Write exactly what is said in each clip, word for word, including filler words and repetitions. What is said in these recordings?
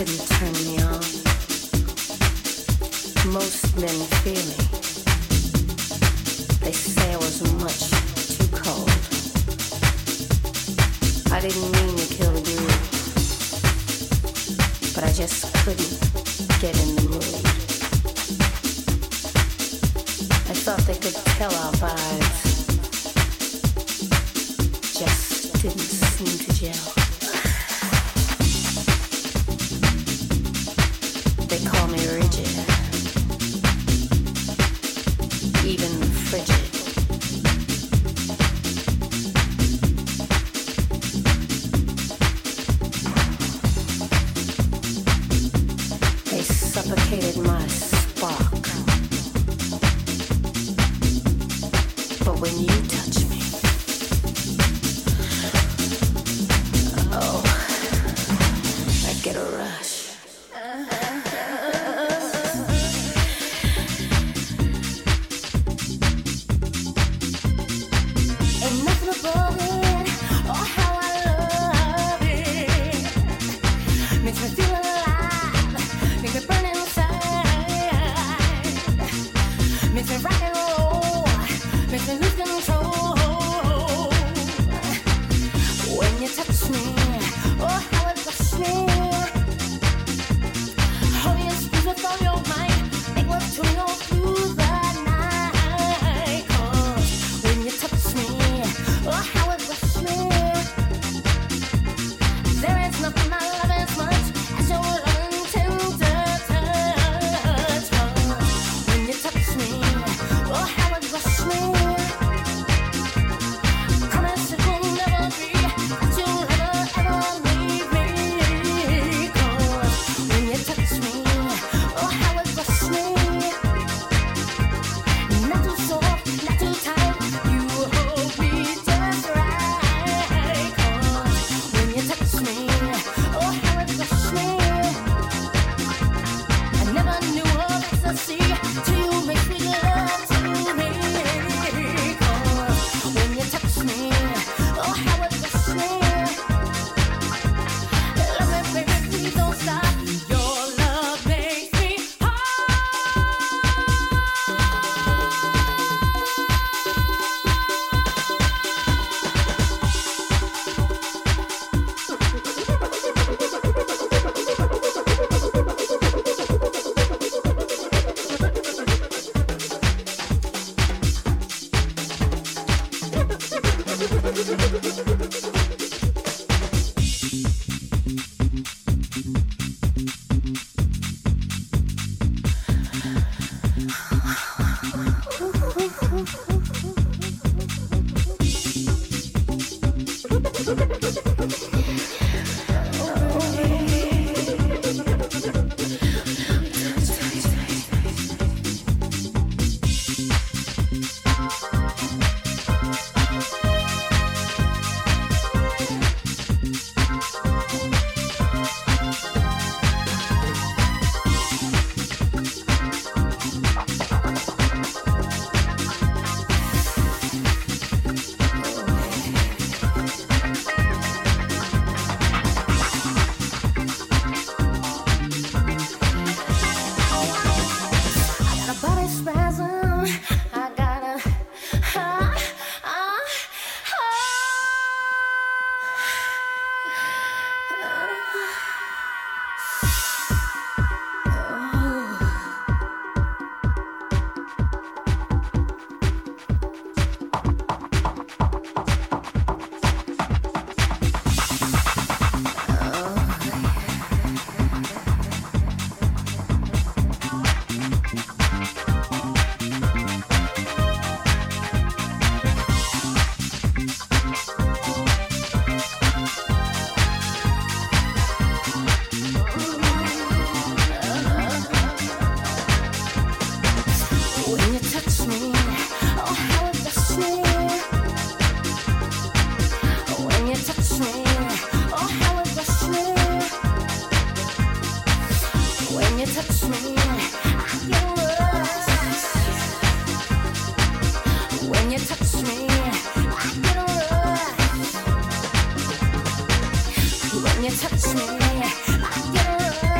couldn't turn me on. Most men fear me. They say I was much too cold. I didn't mean to kill you, but I just couldn't get in the mood. I thought they could tell our vibes, just didn't seem to gel. They call me rigid, even frigid. They suffocated my spark, but when you touch me, oh, I get a rush. When you touch me, I get a rush.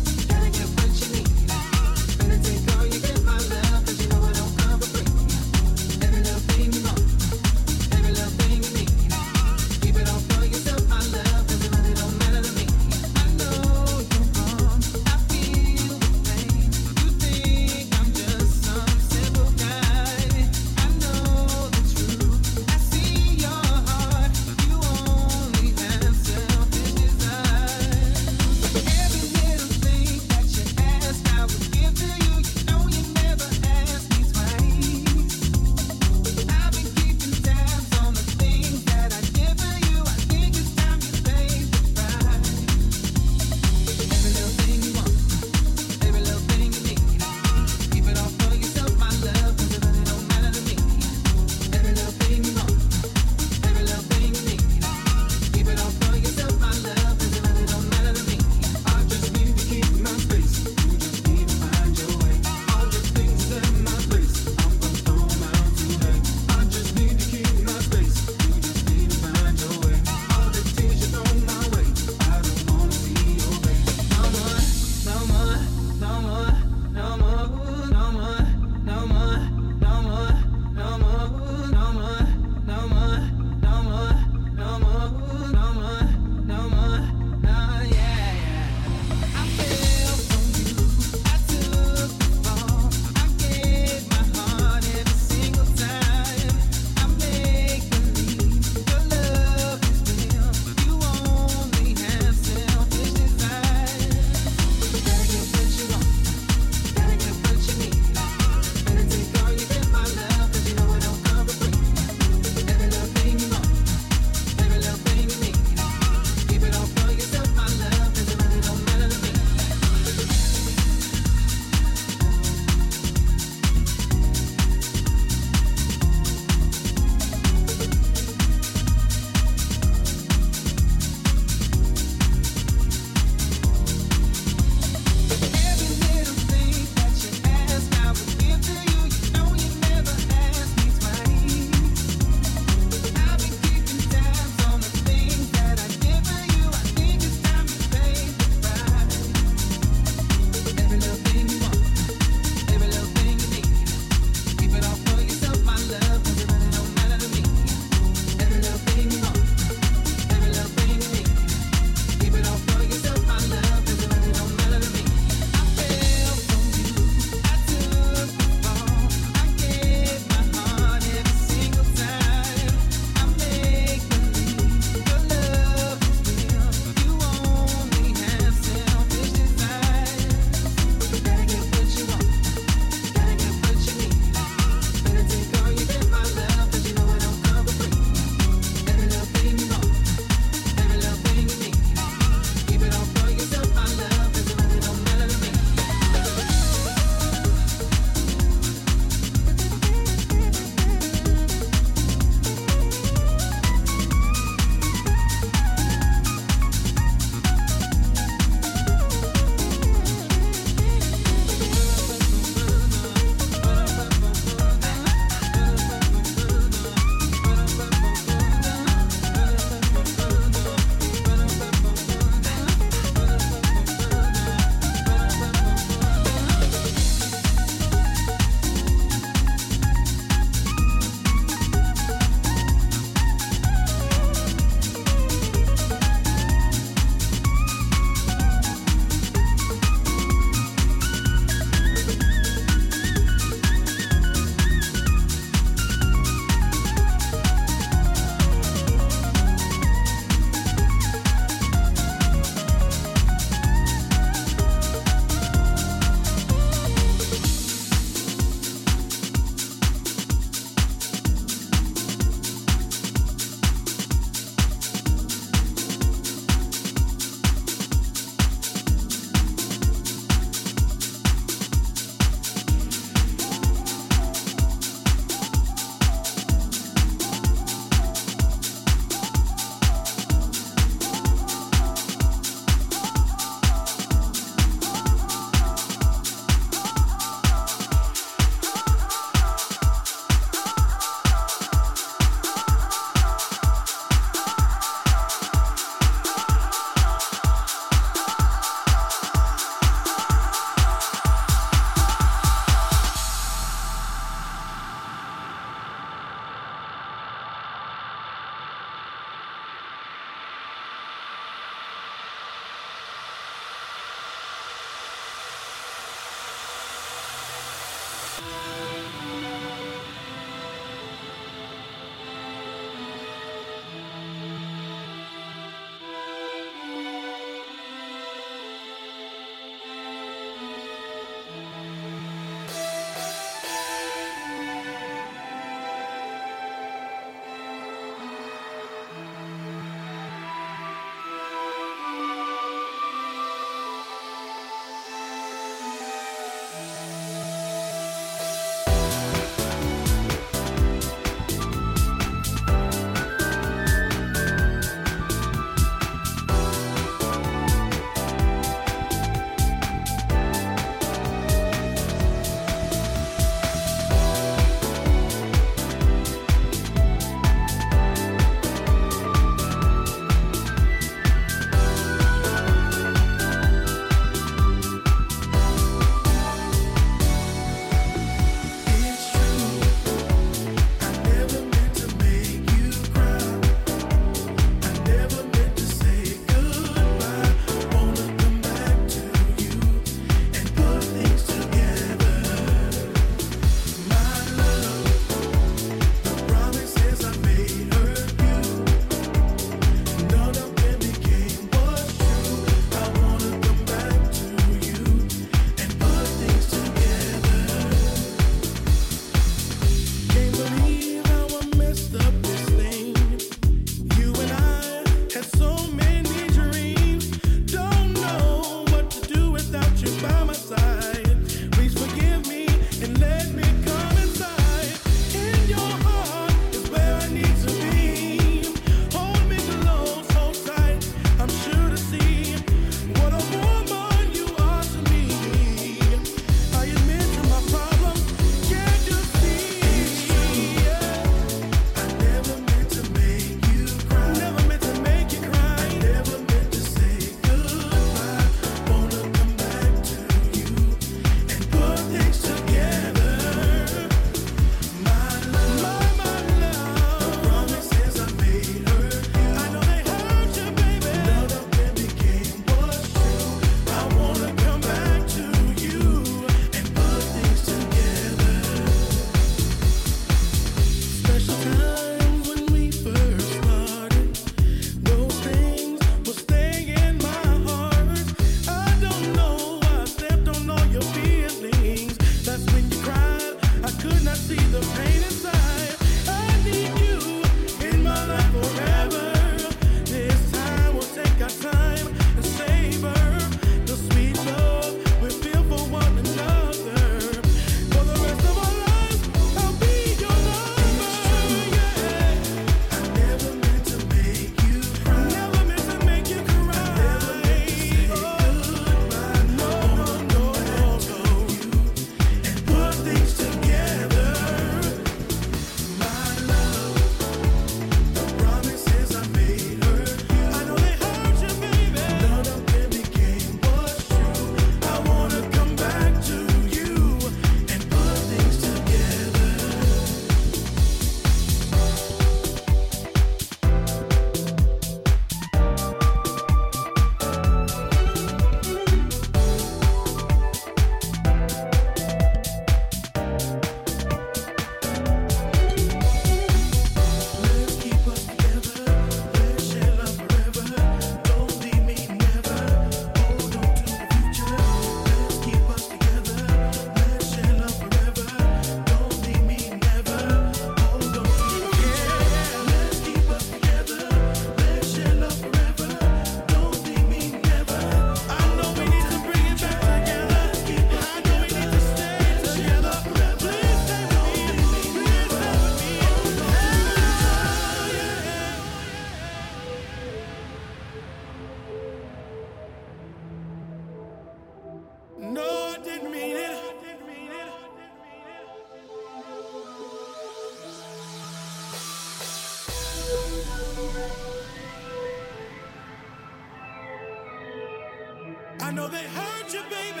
I know they hurt you, baby.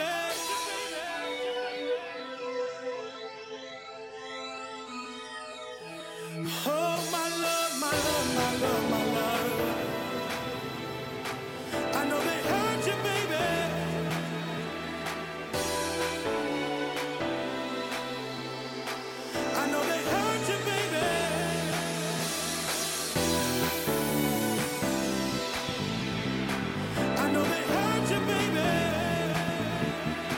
Oh, my love, my love, my love, my love. I know they hurt you, baby. I know they hurt you, baby. I know they hurt you, baby.